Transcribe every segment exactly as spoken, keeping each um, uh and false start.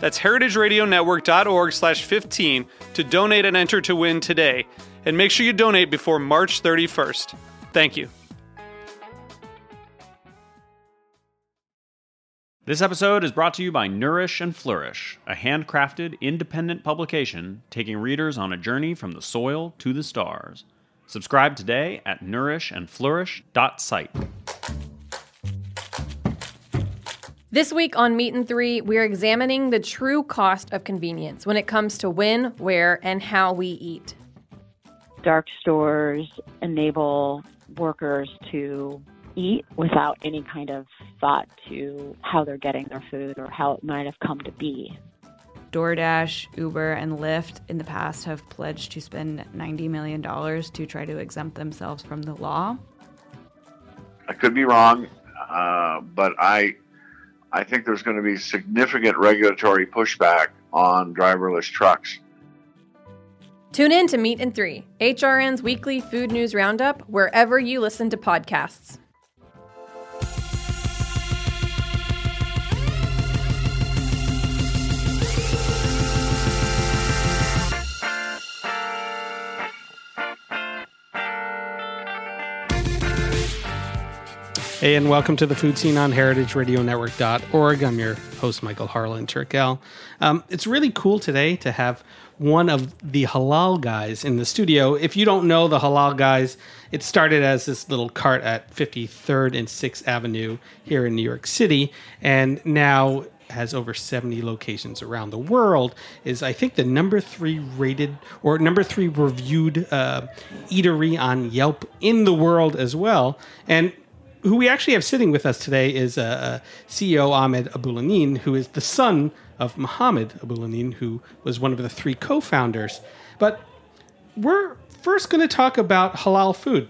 That's heritage radio network dot org slash fifteen to donate and enter to win today. And make sure you donate before March thirty-first. Thank you. This episode is brought to you by Nourish and Flourish, a handcrafted, independent publication taking readers on a journey from the soil to the stars. Subscribe today at nourish and flourish dot site. This week on Meat and Three, we're examining the true cost of convenience when it comes to when, where, and how we eat. Dark stores enable workers to eat without any kind of thought to how they're getting their food or how it might have come to be. DoorDash, Uber, and Lyft in the past have pledged to spend ninety million dollars to try to exempt themselves from the law. I could be wrong, uh, but I I think there's going to be significant regulatory pushback on driverless trucks. Tune in to Meat and Three, H R N's weekly food news roundup, wherever you listen to podcasts. Hey, and welcome to The Food Scene on heritage radio network dot org. I'm your host, Michael Harlan Turkell. Um, it's really cool today to have one of the Halal Guys in the studio. If you don't know the Halal Guys, it started as this little cart at fifty-third and sixth Avenue here in New York City, and now has over seventy locations around the world, is I think the number three rated or number three reviewed uh, eatery on Yelp in the world as well. And who we actually have sitting with us today is uh, C E O Ahmed Abouelenein, who is the son of Mohammed Abouelenein, who was one of the three co-founders. But we're first going to talk about halal food,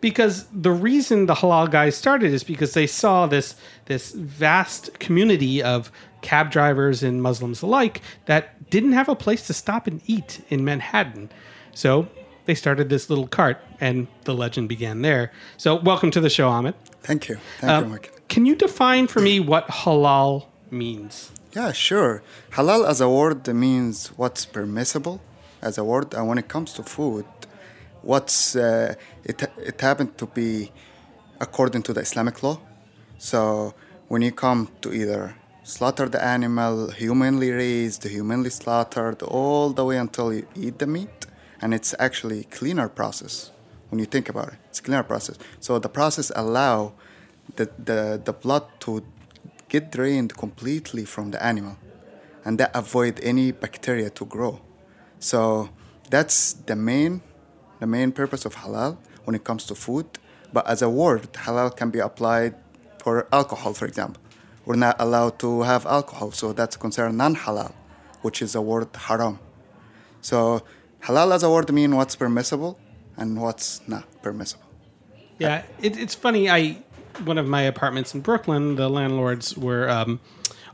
because the reason the Halal Guys started is because they saw this, this vast community of cab drivers and Muslims alike that didn't have a place to stop and eat in Manhattan. So they started this little cart, and the legend began there. So welcome to the show, Ahmed. Thank you. Thank uh, you, Mike. Can you define for me what halal means? Yeah, sure. Halal as a word means what's permissible as a word. And when it comes to food, what's uh, it, it happened to be according to the Islamic law. So when you come to either slaughter the animal, humanly raised, humanly slaughtered, all the way until you eat the meat, and it's actually a cleaner process when you think about it. It's a cleaner process. So the process allow the, the, the blood to get drained completely from the animal, and that avoid any bacteria to grow. So that's the main, the main purpose of halal when it comes to food. But as a word, halal can be applied for alcohol, for example. We're not allowed to have alcohol, so that's considered non-halal, which is the word haram. So halal as a word means what's permissible and what's not permissible. Yeah, it, it's funny. I one of my apartments in Brooklyn, the landlords were um,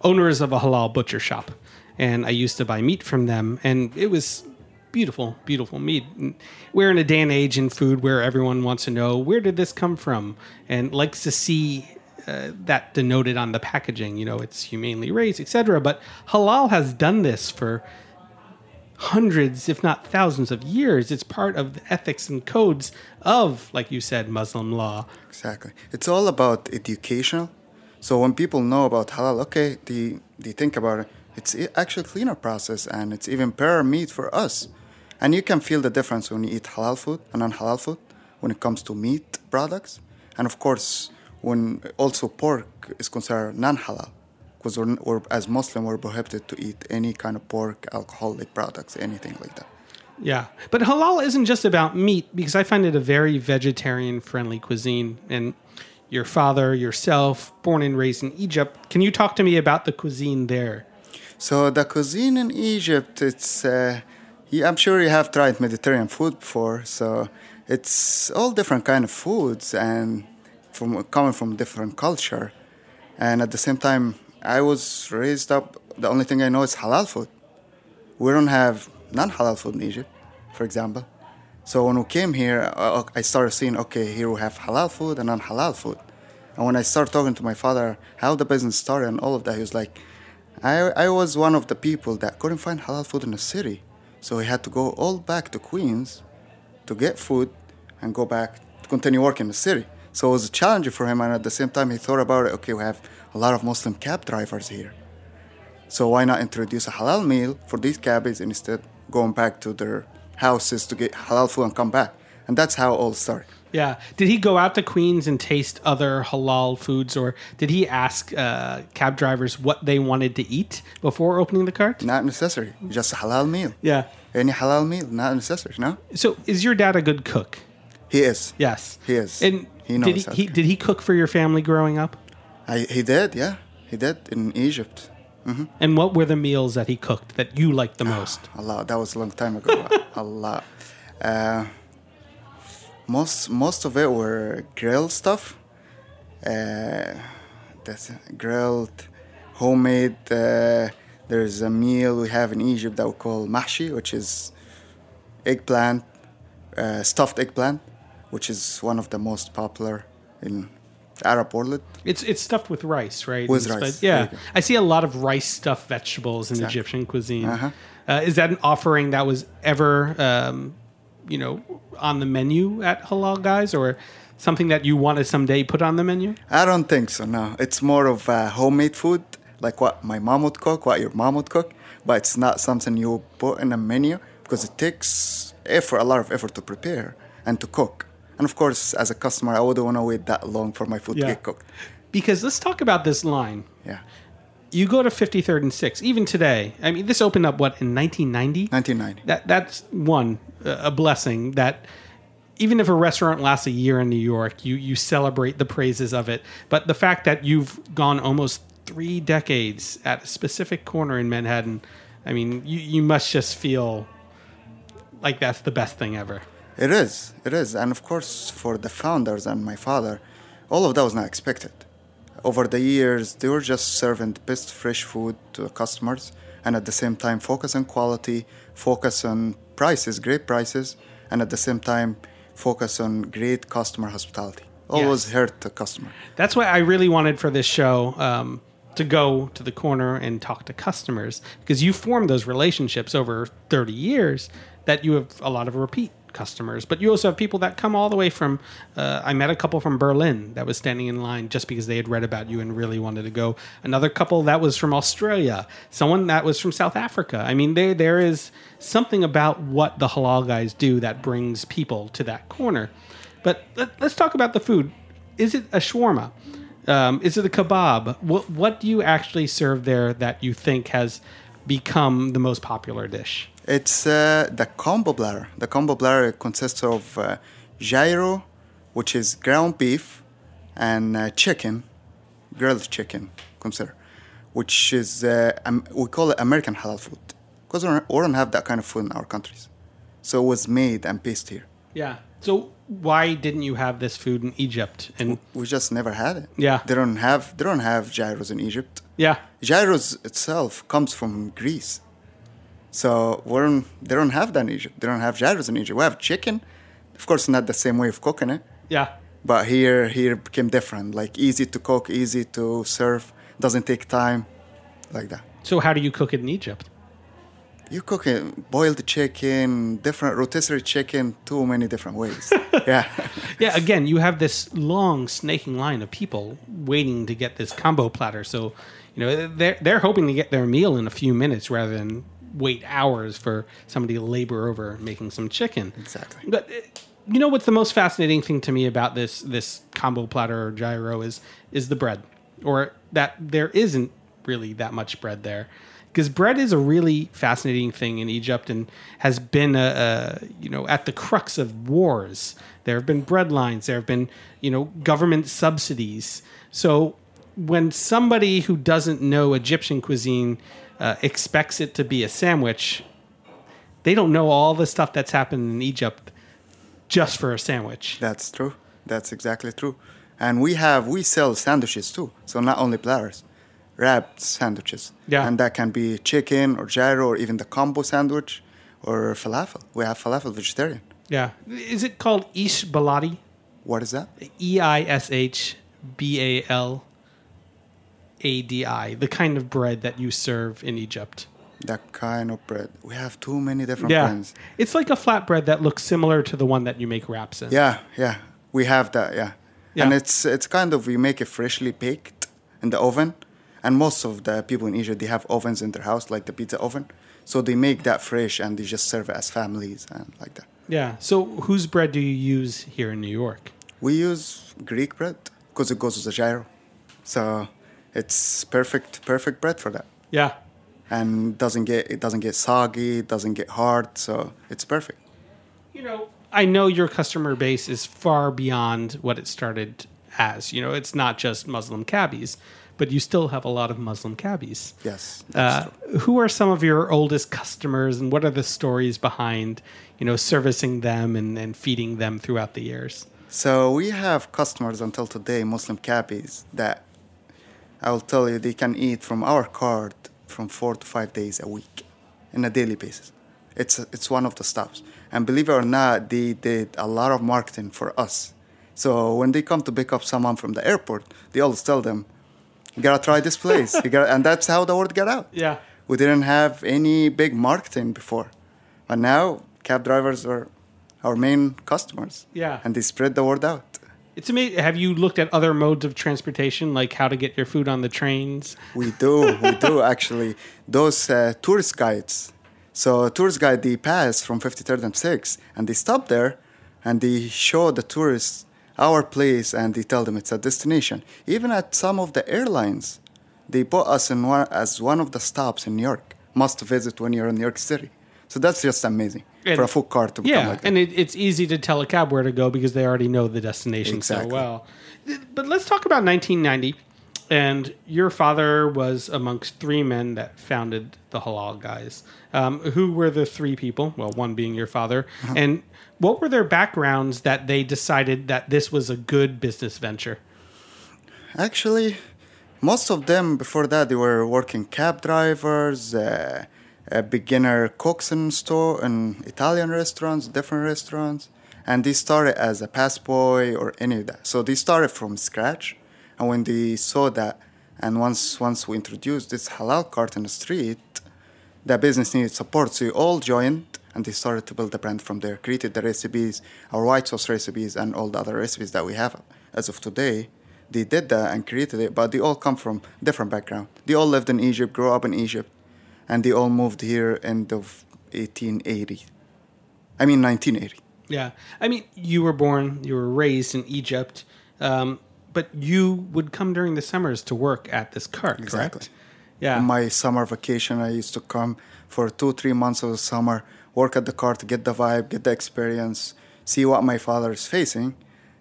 owners of a halal butcher shop, and I used to buy meat from them, and it was beautiful, beautiful meat. We're in a day and age in food where everyone wants to know, where did this come from, and likes to see Uh, that denoted on the packaging. You know, it's humanely raised, et cetera. But halal has done this for hundreds, if not thousands of years. It's part of the ethics and codes of, like you said, Muslim law. Exactly. It's all about education. So when people know about halal, okay, they, they think about it. It's actually a cleaner process, and it's even better meat for us. And you can feel the difference when you eat halal food and non-halal food. when it comes to meat products. And of course, when also pork is considered non-halal, because we're, we're, as Muslim, we're prohibited to eat any kind of pork, alcoholic products, anything like that. Yeah, but halal isn't just about meat, because I find it a very vegetarian-friendly cuisine. And your father, yourself, born and raised in Egypt, can you talk to me about the cuisine there? So the cuisine in Egypt, it's uh, yeah, I'm sure you have tried Mediterranean food before. So it's all different kind of foods and from coming from different culture. And at the same time, I was raised up, the only thing I know is halal food. We don't have non-halal food in Egypt, for example. So when we came here, I started seeing, okay, here we have halal food and non-halal food. And when I started talking to my father, how the business started and all of that, he was like, I, I was one of the people that couldn't find halal food in the city. So we had to go all back to Queens to get food and go back to continue working in the city. So it was a challenge for him. And at the same time, he thought about it. Okay, we have a lot of Muslim cab drivers here. So why not introduce a halal meal for these cabbies instead of going back to their houses to get halal food and come back? And that's how it all started. Yeah. Did he go out to Queens and taste other halal foods, or did he ask uh, cab drivers what they wanted to eat before opening the cart? Not necessary. Just a halal meal. Yeah. Any halal meal, not necessary, no? So is your dad a good cook? He is. Yes. He is. And he knows did, he, he, did he cook for your family growing up? I, he did, yeah. He did in Egypt. Mm-hmm. And what were the meals that he cooked that you liked the most? Oh, a lot. That was a long time ago. a lot. Uh, Most most of it were grilled stuff, uh, that's grilled, homemade. Uh, there's a meal we have in Egypt that we call mahshi, which is eggplant, uh, stuffed eggplant, which is one of the most popular in the Arab world. It's it's stuffed with rice, right? With it's, rice, yeah. I see a lot of rice stuffed vegetables in exactly. Egyptian cuisine. Uh-huh. Uh, is that an offering that was ever? Um, you know, on the menu at Halal Guys, or something that you want to someday put on the menu? I don't think so, no. It's more of uh, homemade food, like what my mom would cook, what your mom would cook, but it's not something you put in a menu because it takes effort, a lot of effort to prepare and to cook. And of course, as a customer, I wouldn't want to wait that long for my food yeah. to get cooked. Because let's talk about this line. Yeah. You go to fifty-third and sixth, even today. I mean, this opened up, what, in nineteen ninety? nineteen ninety. That, that's one, a blessing that even if a restaurant lasts a year in New York, you, you celebrate the praises of it. But the fact that you've gone almost three decades at a specific corner in Manhattan, I mean, you, you must just feel like that's the best thing ever. It is. It is. And of course, for the founders and my father, all of that was not expected. Over the years, they were just serving the best fresh food to the customers, and at the same time, focus on quality, focus on prices, great prices, and at the same time, focus on great customer hospitality. Always yes. hurt the customer. That's why I really wanted for this show um, to go to the corner and talk to customers, because you formed those relationships over thirty years that you have a lot of repeat customers, but you also have people that come all the way from uh, I met a couple from Berlin that was standing in line just because they had read about you and really wanted to go. Another couple that was from Australia, someone that was from South Africa. I mean, there there is something about what the Halal Guys do that brings people to that corner. But let, let's talk about the food. Is it a shawarma? Um, is it a kebab? What, what do you actually serve there that you think has become the most popular dish? It's uh, the combo platter. The combo platter consists of uh, gyro, which is ground beef, and uh, chicken, grilled chicken, consider, which is, uh, um, we call it American halal food, because we don't have that kind of food in our countries. So it was made and based here. Yeah. So why didn't you have this food in Egypt? And we just never had it. Yeah. They don't have, they don't have gyros in Egypt. Yeah. Gyros itself comes from Greece. So we don't, they don't have that in Egypt. They don't have gyros in Egypt. We have chicken. Of course, not the same way of cooking it. Yeah. But here, here it became different. Like easy to cook, easy to serve. Doesn't take time. Like that. So how do you cook it in Egypt? You cook it, boil the chicken, different rotisserie chicken, too many different ways. yeah. yeah, again, you have this long snaking line of people waiting to get this combo platter. So, you know, they're, they're hoping to get their meal in a few minutes rather than wait hours for somebody to labor over making some chicken. Exactly. But it, you know what's the most fascinating thing to me about this this combo platter or gyro is is the bread, or that there isn't really that much bread there, because bread is a really fascinating thing in Egypt and has been a, a you know at the crux of wars. There have been bread lines. There have been you know government subsidies. So when somebody who doesn't know Egyptian cuisine uh, expects it to be a sandwich, they don't know all the stuff that's happened in Egypt just for a sandwich. That's true. That's exactly true. And we have, we sell sandwiches too. So not only platters, wrapped sandwiches. Yeah. And that can be chicken or gyro or even the combo sandwich or falafel. We have falafel vegetarian. Yeah. Is it called Ish Baladi? What is that? E I S H B A L A D I, the kind of bread that you serve in Egypt. That kind of bread. We have too many different yeah. kinds. It's like a flatbread that looks similar to the one that you make wraps in. Yeah, yeah. We have that, yeah. yeah. And it's it's kind of, we make it freshly baked in the oven. And most of the people in Egypt, they have ovens in their house, like the pizza oven. So they make that fresh and they just serve it as families and like that. Yeah. So whose bread do you use here in New York? We use Greek bread because it goes with the gyro. So it's perfect, perfect bread for that. Yeah. And doesn't get it doesn't get soggy, it doesn't get hard, so it's perfect. You know, I know your customer base is far beyond what it started as. You know, it's not just Muslim cabbies, but you still have a lot of Muslim cabbies. Yes. That's uh, true. Who are some of your oldest customers, and what are the stories behind, you know, servicing them and, and feeding them throughout the years? So we have customers until today, Muslim cabbies, that I'll tell you, they can eat from our cart from four to five days a week on a daily basis. It's it's one of the stops. And believe it or not, they did a lot of marketing for us. So when they come to pick up someone from the airport, they always tell them, you got to try this place. You gotta, and that's how the word got out. Yeah. We didn't have any big marketing before. But now cab drivers are our main customers. Yeah. And they spread the word out. It's amazing. Have you looked at other modes of transportation, like how to get your food on the trains? We do. We do, actually. Those uh, tourist guides. So a tourist guide, they pass from fifty-third and sixth, and they stop there, and they show the tourists our place, and they tell them it's a destination. Even at some of the airlines, they put us in one, as one of the stops in New York. Must visit when you're in New York City. So that's just amazing and for a food cart to become yeah, like that. Yeah, and it, it's easy to tell a cab where to go because they already know the destination exactly. so well. But let's talk about nineteen ninety. And your father was amongst three men that founded the Halal Guys. Um, who were the three people? Well, one being your father. Uh-huh. And what were their backgrounds that they decided that this was a good business venture? Actually, most of them before that, they were working cab drivers, uh, Uh, beginner cooks in store in Italian restaurants, different restaurants, and they started as a passboy or any of that. So they started from scratch, and when they saw that, and once once we introduced this halal cart in the street, the business needed support. So we all joined, and they started to build the brand from there, created the recipes, our white sauce recipes, and all the other recipes that we have as of today. They did that and created it, but they all come from different background. They all lived in Egypt, grew up in Egypt. And they all moved here end of eighteen eighty. I mean, nineteen eighty. Yeah. I mean, you were born, you were raised in Egypt, um, but you would come during the summers to work at this cart, exactly. correct? Yeah. On my summer vacation, I used to come for two, three months of the summer, work at the cart, get the vibe, get the experience, see what my father is facing,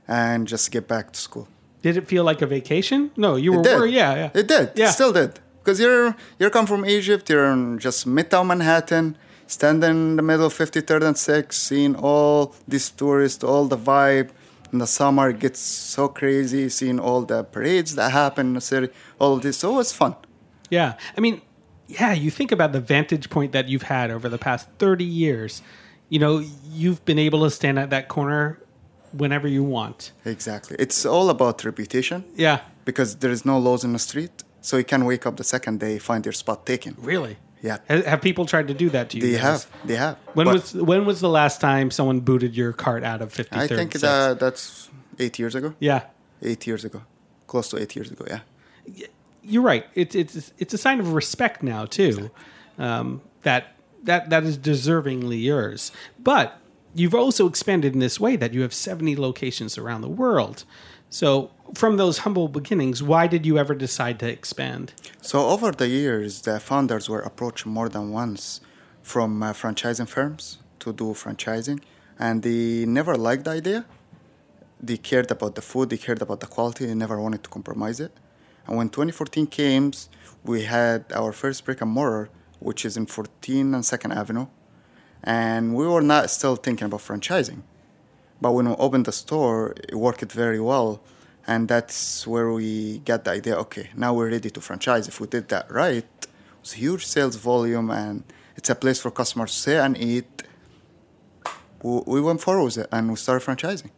and just get back to school. Did it feel like a vacation? No, you were worried. Yeah, yeah. It did. Yeah. It still did. Because you're you're come from Egypt, you're in just midtown Manhattan, standing in the middle of fifty-third and sixth, seeing all these tourists, all the vibe. In the summer, it gets so crazy, seeing all the parades that happen in the city, all of this. So it was fun. Yeah. I mean, yeah, you think about the vantage point that you've had over the past thirty years. You know, you've been able to stand at that corner whenever you want. Exactly. It's all about reputation. Yeah. Because there is no laws in the street. So you can wake up the second day, find your spot taken. Really? Yeah. Have people tried to do that to you? They guys? have. They have. When but was when was the last time someone booted your cart out of fifty-third? I think that, that's eight years ago. Yeah. Eight years ago. Close to eight years ago, yeah. You're right. It's it's it's a sign of respect now, too, exactly. um, that that that is deservingly yours. But you've also expanded in this way that you have seventy locations around the world. So from those humble beginnings, why did you ever decide to expand? So over the years, the founders were approached more than once from uh, franchising firms to do franchising, and they never liked the idea. They cared about the food, they cared about the quality, they never wanted to compromise it. And when twenty fourteen came, we had our first brick and mortar, which is in fourteenth and second Avenue. And we were not still thinking about franchising. But when we opened the store, it worked very well. And that's where we got the idea, okay, now we're ready to franchise. If we did that right, it's a huge sales volume, and it's a place for customers to sit and eat. We went forward with it, and we started franchising.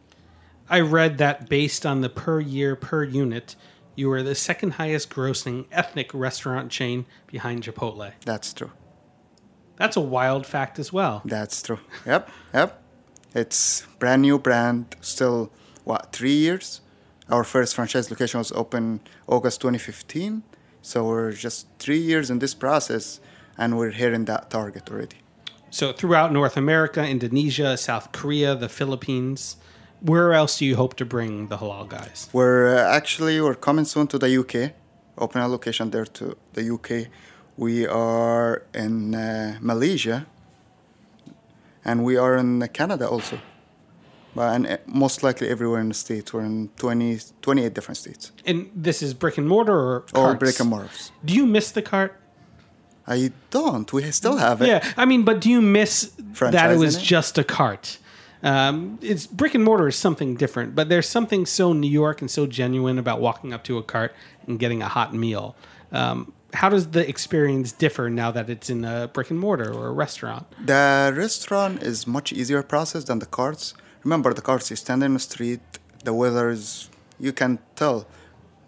I read that based on the per year, per unit, you were the second highest grossing ethnic restaurant chain behind Chipotle. That's true. That's a wild fact as well. That's true. Yep, yep. It's brand new brand, still, what, three years? Our first franchise location was open August twenty fifteen. So we're just three years in this process, and we're hitting that target already. So throughout North America, Indonesia, South Korea, the Philippines, where else do you hope to bring the Halal Guys? We're uh, actually, we're coming soon to the U K, open a location there to the U K. We are in uh, Malaysia, and we are in Canada also. But, and most likely everywhere in the States. We're in twenty, twenty-eight different states. And this is brick and mortar or carts? Or brick and mortars. Do you miss the cart? I don't. We still have it. Yeah, I mean, but do you miss that it was just a cart? Um, it's brick and mortar is something different, but there's something so New York and so genuine about walking up to a cart and getting a hot meal. Um, how does the experience differ now that it's in a brick and mortar or a restaurant? The restaurant is much easier process than the carts. Remember, the carts, you stand in the street, the weather is, you can tell,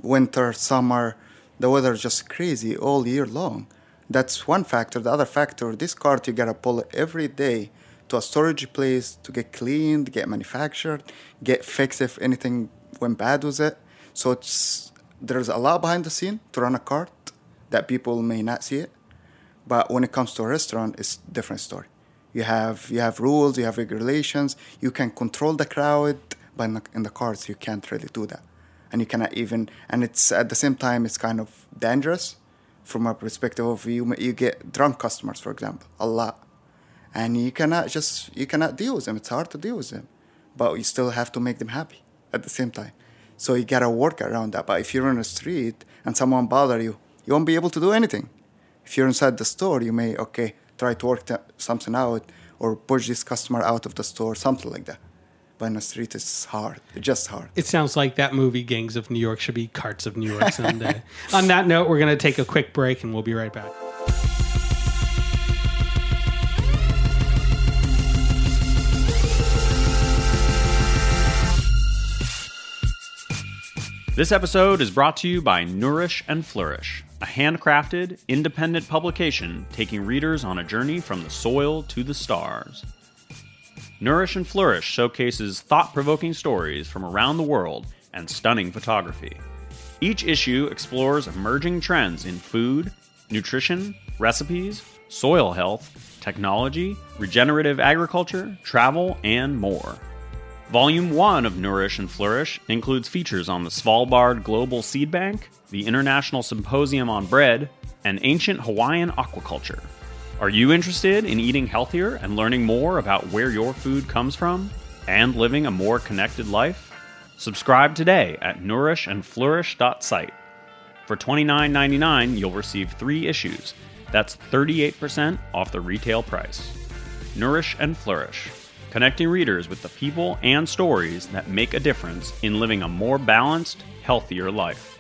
winter, summer, the weather is just crazy all year long. That's one factor. The other factor, this cart, you got to pull it every day to a storage place to get cleaned, get manufactured, get fixed if anything went bad with it. So it's there's a lot behind the scene to run a cart that people may not see it. But when it comes to a restaurant, it's a different story. You have you have rules, you have regulations, you can control the crowd, but in the, in the carts, you can't really do that. And you cannot even, and it's at the same time, it's kind of dangerous from a perspective of you, you get drunk customers, for example, a lot. And you cannot just, you cannot deal with them. It's hard to deal with them. But you still have to make them happy at the same time. So you got to work around that. But if you're on the street and someone bothers you, you won't be able to do anything. If you're inside the store, you may, okay, try to work that, something out or push this customer out of the store, something like that. But in the street, it's hard. It's just hard. It sounds like that movie, Gangs of New York, should be Carts of New York someday. On that note, we're going to take a quick break and we'll be right back. This episode is brought to you by Nourish and Flourish, a handcrafted, independent publication taking readers on a journey from the soil to the stars. Nourish and Flourish showcases thought-provoking stories from around the world and stunning photography. Each issue explores emerging trends in food, nutrition, recipes, soil health, technology, regenerative agriculture, travel, and more. Volume one of Nourish and Flourish includes features on the Svalbard Global Seed Bank, the International Symposium on Bread, and ancient Hawaiian aquaculture. Are you interested in eating healthier and learning more about where your food comes from and living a more connected life? Subscribe today at nourish and flourish dot site. For twenty-nine ninety-nine, you'll receive three issues. That's thirty-eight percent off the retail price. Nourish and Flourish, connecting readers with the people and stories that make a difference in living a more balanced, healthier life.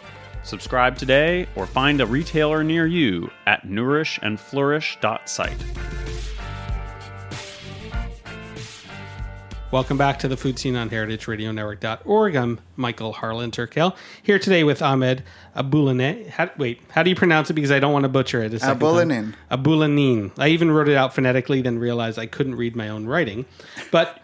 Subscribe today or find a retailer near you at nourish and flourish dot site. Welcome back to The Food Scene on heritage radio network dot org. I'm Michael Harlan Turkell, here today with Ahmed Abouelenein. How, wait, how do you pronounce it? Because I don't want to butcher it. Abouelenein. Abouelenein. I even wrote it out phonetically, then realized I couldn't read my own writing. But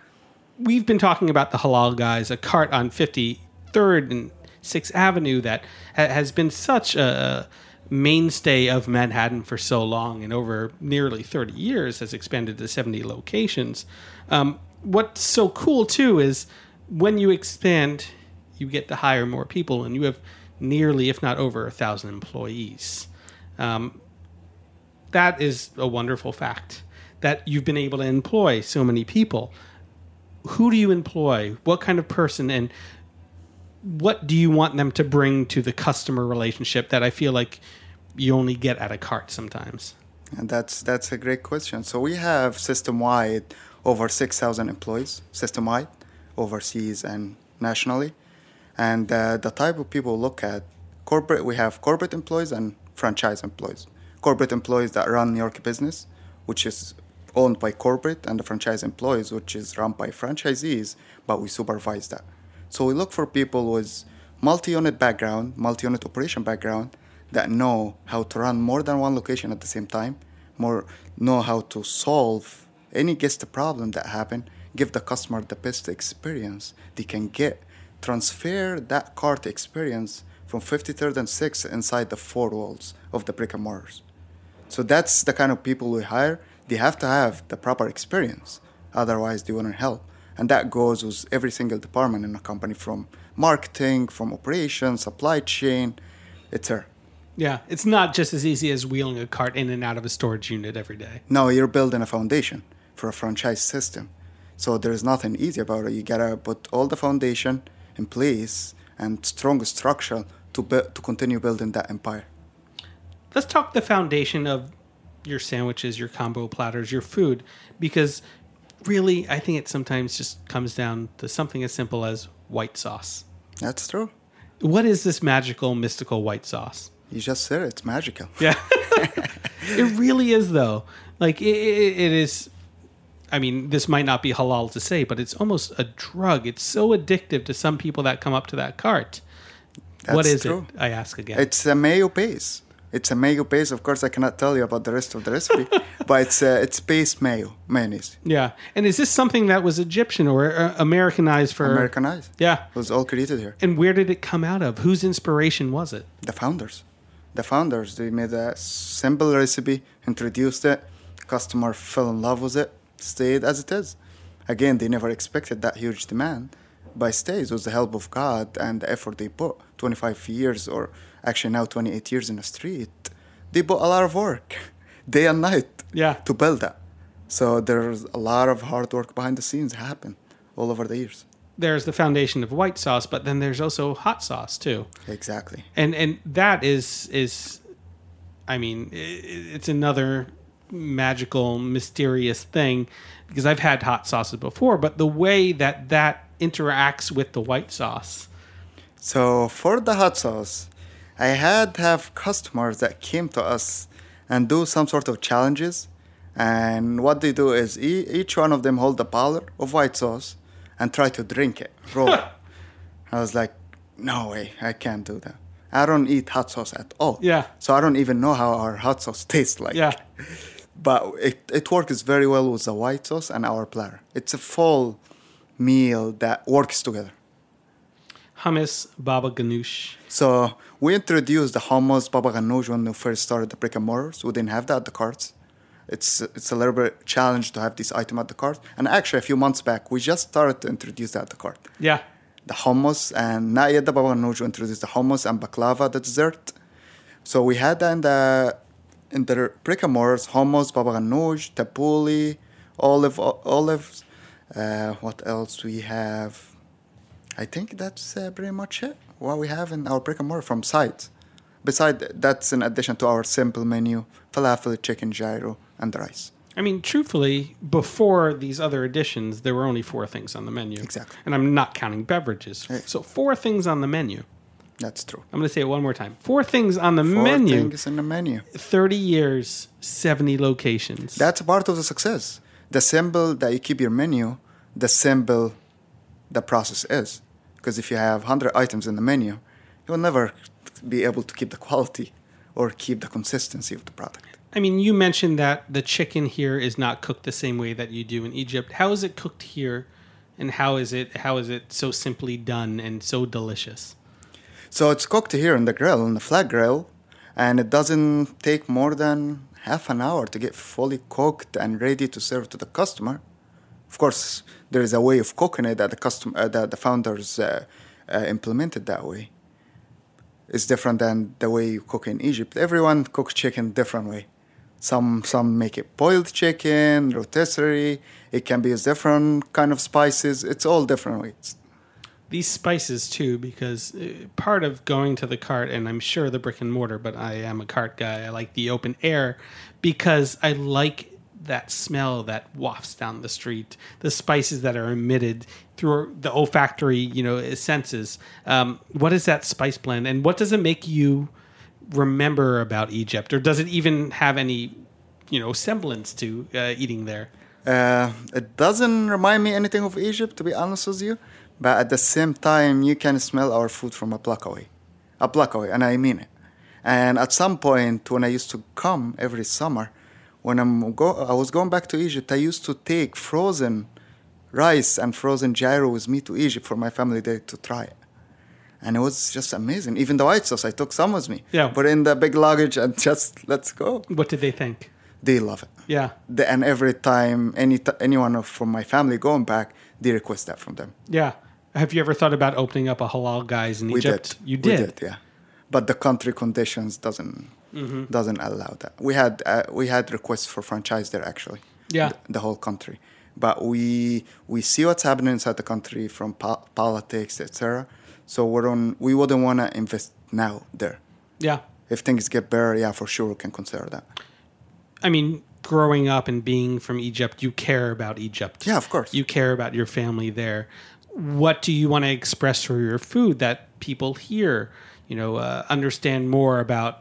we've been talking about the Halal Guys, a cart on fifty-third and sixth Avenue that ha- has been such a mainstay of Manhattan for so long and over nearly thirty years has expanded to seventy locations. Um, what's so cool, too, is when you expand, you get to hire more people, and you have nearly, if not over, a thousand employees. Um, that is a wonderful fact, that you've been able to employ so many people. Who do you employ? What kind of person? And what do you want them to bring to the customer relationship that I feel like you only get at a cart sometimes? And that's that's a great question. So we have system-wide over six thousand employees, system-wide, overseas and nationally. And uh, the type of people look at corporate, we have corporate employees and franchise employees. Corporate employees that run your business, which is owned by corporate, and the franchise employees, which is run by franchisees, but we supervise that. So we look for people with multi-unit background, multi-unit operation background, that know how to run more than one location at the same time, more know how to solve any guest problem that happen, give the customer the best experience they can get, transfer that cart experience from fifty-third and sixth inside the four walls of the brick and mortars. So that's the kind of people we hire. They have to have the proper experience, otherwise they wouldn't help. And that goes with every single department in a company, from marketing, from operations, supply chain, et cetera. Yeah, it's not just as easy as wheeling a cart in and out of a storage unit every day. No, you're building a foundation for a franchise system. So there's nothing easy about it. You got to put all the foundation in place and strong structure to be- to continue building that empire. Let's talk the foundation of your sandwiches, your combo platters, your food, because really, I think it sometimes just comes down to something as simple as white sauce. That's true. What is this magical, mystical white sauce? You just said it. It's magical. Yeah. It really is, though. Like, it, it is, I mean, this might not be halal to say, but it's almost a drug. It's so addictive to some people that come up to that cart. That's what is true. It? I ask again. It's a mayo base. It's a mayo base. Of course, I cannot tell you about the rest of the recipe, but it's uh, it's base mayo, mayonnaise. Yeah. And is this something that was Egyptian or uh, Americanized for... Americanized. Yeah. It was all created here. And where did it come out of? Whose inspiration was it? The founders. The founders. They made a simple recipe, introduced it. Customer fell in love with it, stayed as it is. Again, they never expected that huge demand, but it stays with the help of God and the effort they put. twenty-five years or... Actually, now twenty-eight years in the street, they put a lot of work, day and night, yeah, to build that. So there's a lot of hard work behind the scenes happen all over the years. There's the foundation of white sauce, but then there's also hot sauce too. Exactly. And and that is is, I mean, it's another magical, mysterious thing, because I've had hot sauces before, but the way that that interacts with the white sauce. So for the hot sauce, I had to have customers that came to us and do some sort of challenges. And what they do is e- each one of them hold a bottle of white sauce and try to drink it, roll it. I was like, no way, I can't do that. I don't eat hot sauce at all. Yeah. So I don't even know how our hot sauce tastes like. Yeah. But it, it works very well with the white sauce and our platter. It's a full meal that works together. Hummus, baba ganoush. So we introduced the hummus, baba ganoush when we first started the brick and mortars. We didn't have that at the carts. It's it's a little bit challenge to have this item at the cart. And actually, a few months back, we just started to introduce that at the cart. Yeah. The hummus, and not yet the baba ganoush, introduced the hummus and baklava, the dessert. So we had that in the, in the brick and mortars, hummus, baba ganoush, tabbouleh, olive, olives. Uh, what else we have? I think that's uh, pretty much it, what we have in our brick-and-mortar from sides. Besides, that's in addition to our simple menu, falafel, chicken gyro, and rice. I mean, truthfully, before these other additions, there were only four things on the menu. Exactly. And I'm not counting beverages. Hey. So four things on the menu. That's true. I'm going to say it one more time. Four things on the four menu. Four things on the menu. thirty years, seventy locations. That's part of the success. The symbol that you keep your menu, the symbol the process is. Because if you have one hundred items in the menu, you'll never be able to keep the quality or keep the consistency of the product. I mean, you mentioned that the chicken here is not cooked the same way that you do in Egypt. How is it cooked here, and how is it how is it so simply done and so delicious? So it's cooked here in the grill, in the flat grill, And it doesn't take more than half an hour to get fully cooked and ready to serve to the customer. Of course, there is a way of cooking it that the custom uh, that the founders uh, uh, implemented that way. It's different than the way you cook in Egypt. Everyone cooks chicken different way. Some some make it boiled chicken, rotisserie. It can be a different kind of spices. It's all different ways. These spices, too, because part of going to the cart, and I'm sure the brick and mortar, but I am a cart guy. I like the open air because I like that smell that wafts down the street, the spices that are emitted through the olfactory, you know, senses. Um, what is that spice blend, and what does it make you remember about Egypt? Or does it even have any, you know, semblance to uh, eating there? Uh, it doesn't remind me anything of Egypt, to be honest with you. But at the same time, you can smell our food from a block away. A block away, and I mean it. And at some point, when I used to come every summer, when I'm go- I was going back to Egypt, I used to take frozen rice and frozen gyro with me to Egypt for my family day to try it. And it was just amazing. Even the white sauce, I took some with me. Yeah. Put it in the big luggage and just let's go. What did they think? They love it. Yeah. The, and every time, any t- anyone from my family going back, they request that from them. Yeah. Have you ever thought about opening up a Halal Guys in we Egypt? Did. You did. We did, yeah. But the country conditions doesn't mm-hmm. doesn't allow that. We had uh, we had requests for franchise there actually. Yeah. Th- the whole country. But we we see what's happening inside the country from po- politics, et cetera. So we're on we wouldn't want to invest now there. Yeah. If things get better, yeah, for sure we can consider that. I mean, growing up and being from Egypt, you care about Egypt. Yeah, of course. You care about your family there. What do you want to express through your food that people here, you know, uh, understand more about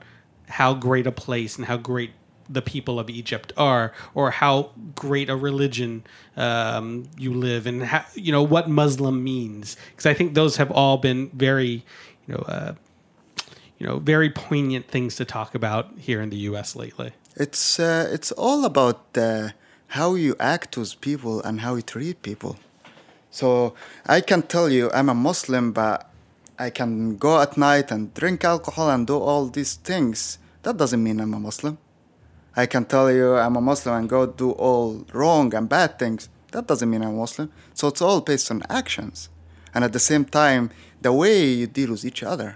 how great a place and how great the people of Egypt are, or how great a religion um, you live, and how, you know, what Muslim means? Because I think those have all been very, you know, uh, you know, very poignant things to talk about here in the U S lately. It's uh, it's all about uh, how you act with people and how you treat people. So I can tell you I'm a Muslim, but I can go at night and drink alcohol and do all these things. That doesn't mean I'm a Muslim. I can tell you I'm a Muslim and go do all wrong and bad things. That doesn't mean I'm Muslim. So it's all based on actions. And at the same time, the way you deal with each other.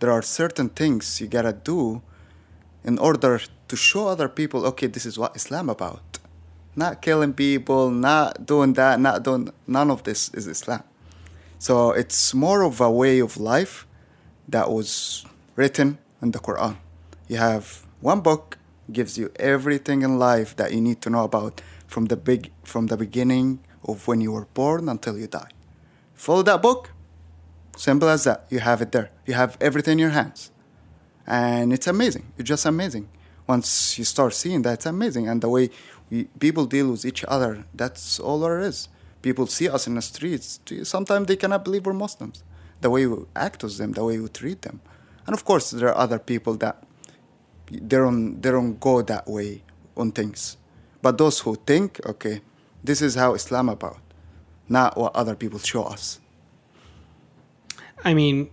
There are certain things you gotta do in order to show other people, okay, this is what Islam about. Not killing people, not doing that, not doing... None of this is Islam. So it's more of a way of life that was written in the Quran. You have one book, gives you everything in life that you need to know about from the big, from the beginning of when you were born until you die. Follow that book, simple as that. You have it there. You have everything in your hands. And it's amazing. It's just amazing. Once you start seeing that, it's amazing. And the way... We, people deal with each other. That's all there is. People see us in the streets. Sometimes they cannot believe we're Muslims. The way we act with them, the way we treat them. And of course, there are other people that they don't, they don't go that way on things. But those who think, okay, this is how Islam about, not what other people show us. I mean...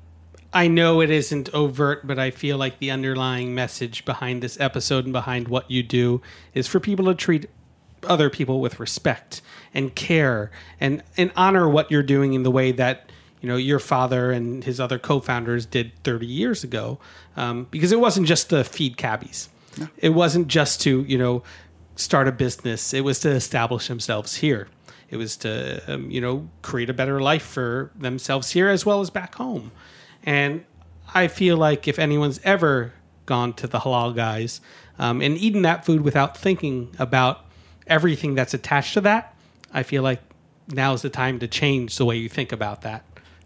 I know it isn't overt, but I feel like the underlying message behind this episode and behind what you do is for people to treat other people with respect and care and, and honor what you're doing in the way that, you know, your father and his other co-founders did thirty years ago. Um, because it wasn't just to feed cabbies. No. It wasn't just to, you know, start a business. It was to establish themselves here. It was to, um, you know, create a better life for themselves here as well as back home. And I feel like if anyone's ever gone to the Halal Guys um, and eaten that food without thinking about everything that's attached to that, I feel like now's the time to change the way you think about that.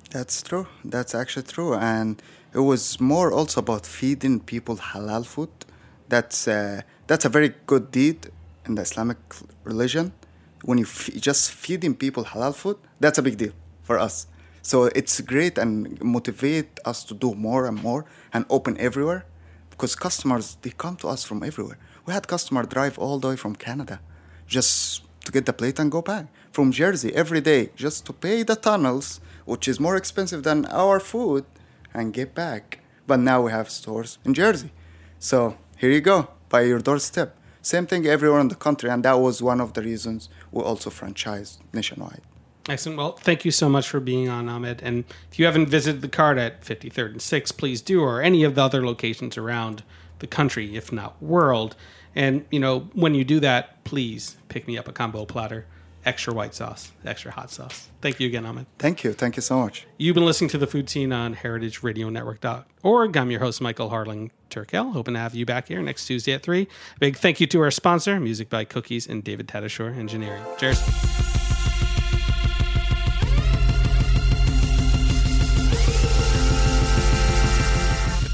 That's true. That's actually true. And it was more also about feeding people halal food. That's, uh, that's a very good deed in the Islamic religion. When you f- just feeding people halal food, that's a big deal for us. So it's great and motivate us to do more and more and open everywhere because customers, they come to us from everywhere. We had customers drive all the way from Canada just to get the plate and go back. From Jersey every day just to pay the tunnels, which is more expensive than our food, and get back. But now we have stores in Jersey. So here you go, by your doorstep. Same thing everywhere in the country, and that was one of the reasons we also franchised nationwide. Excellent. Well, thank you so much for being on, Ahmed. And if you haven't visited the cart at fifty-third and sixth, please do, or any of the other locations around the country, if not world. And, you know, when you do that, please pick me up a combo platter, extra white sauce, extra hot sauce. Thank you again, Ahmed. Thank you. Thank you so much. You've been listening to The Food Scene on heritage radio network dot org. I'm your host, Michael Harlan Turkell. Hoping to have you back here next Tuesday at three. Big thank you to our sponsor, Music by Cookies and David Tadashore Engineering. Cheers. The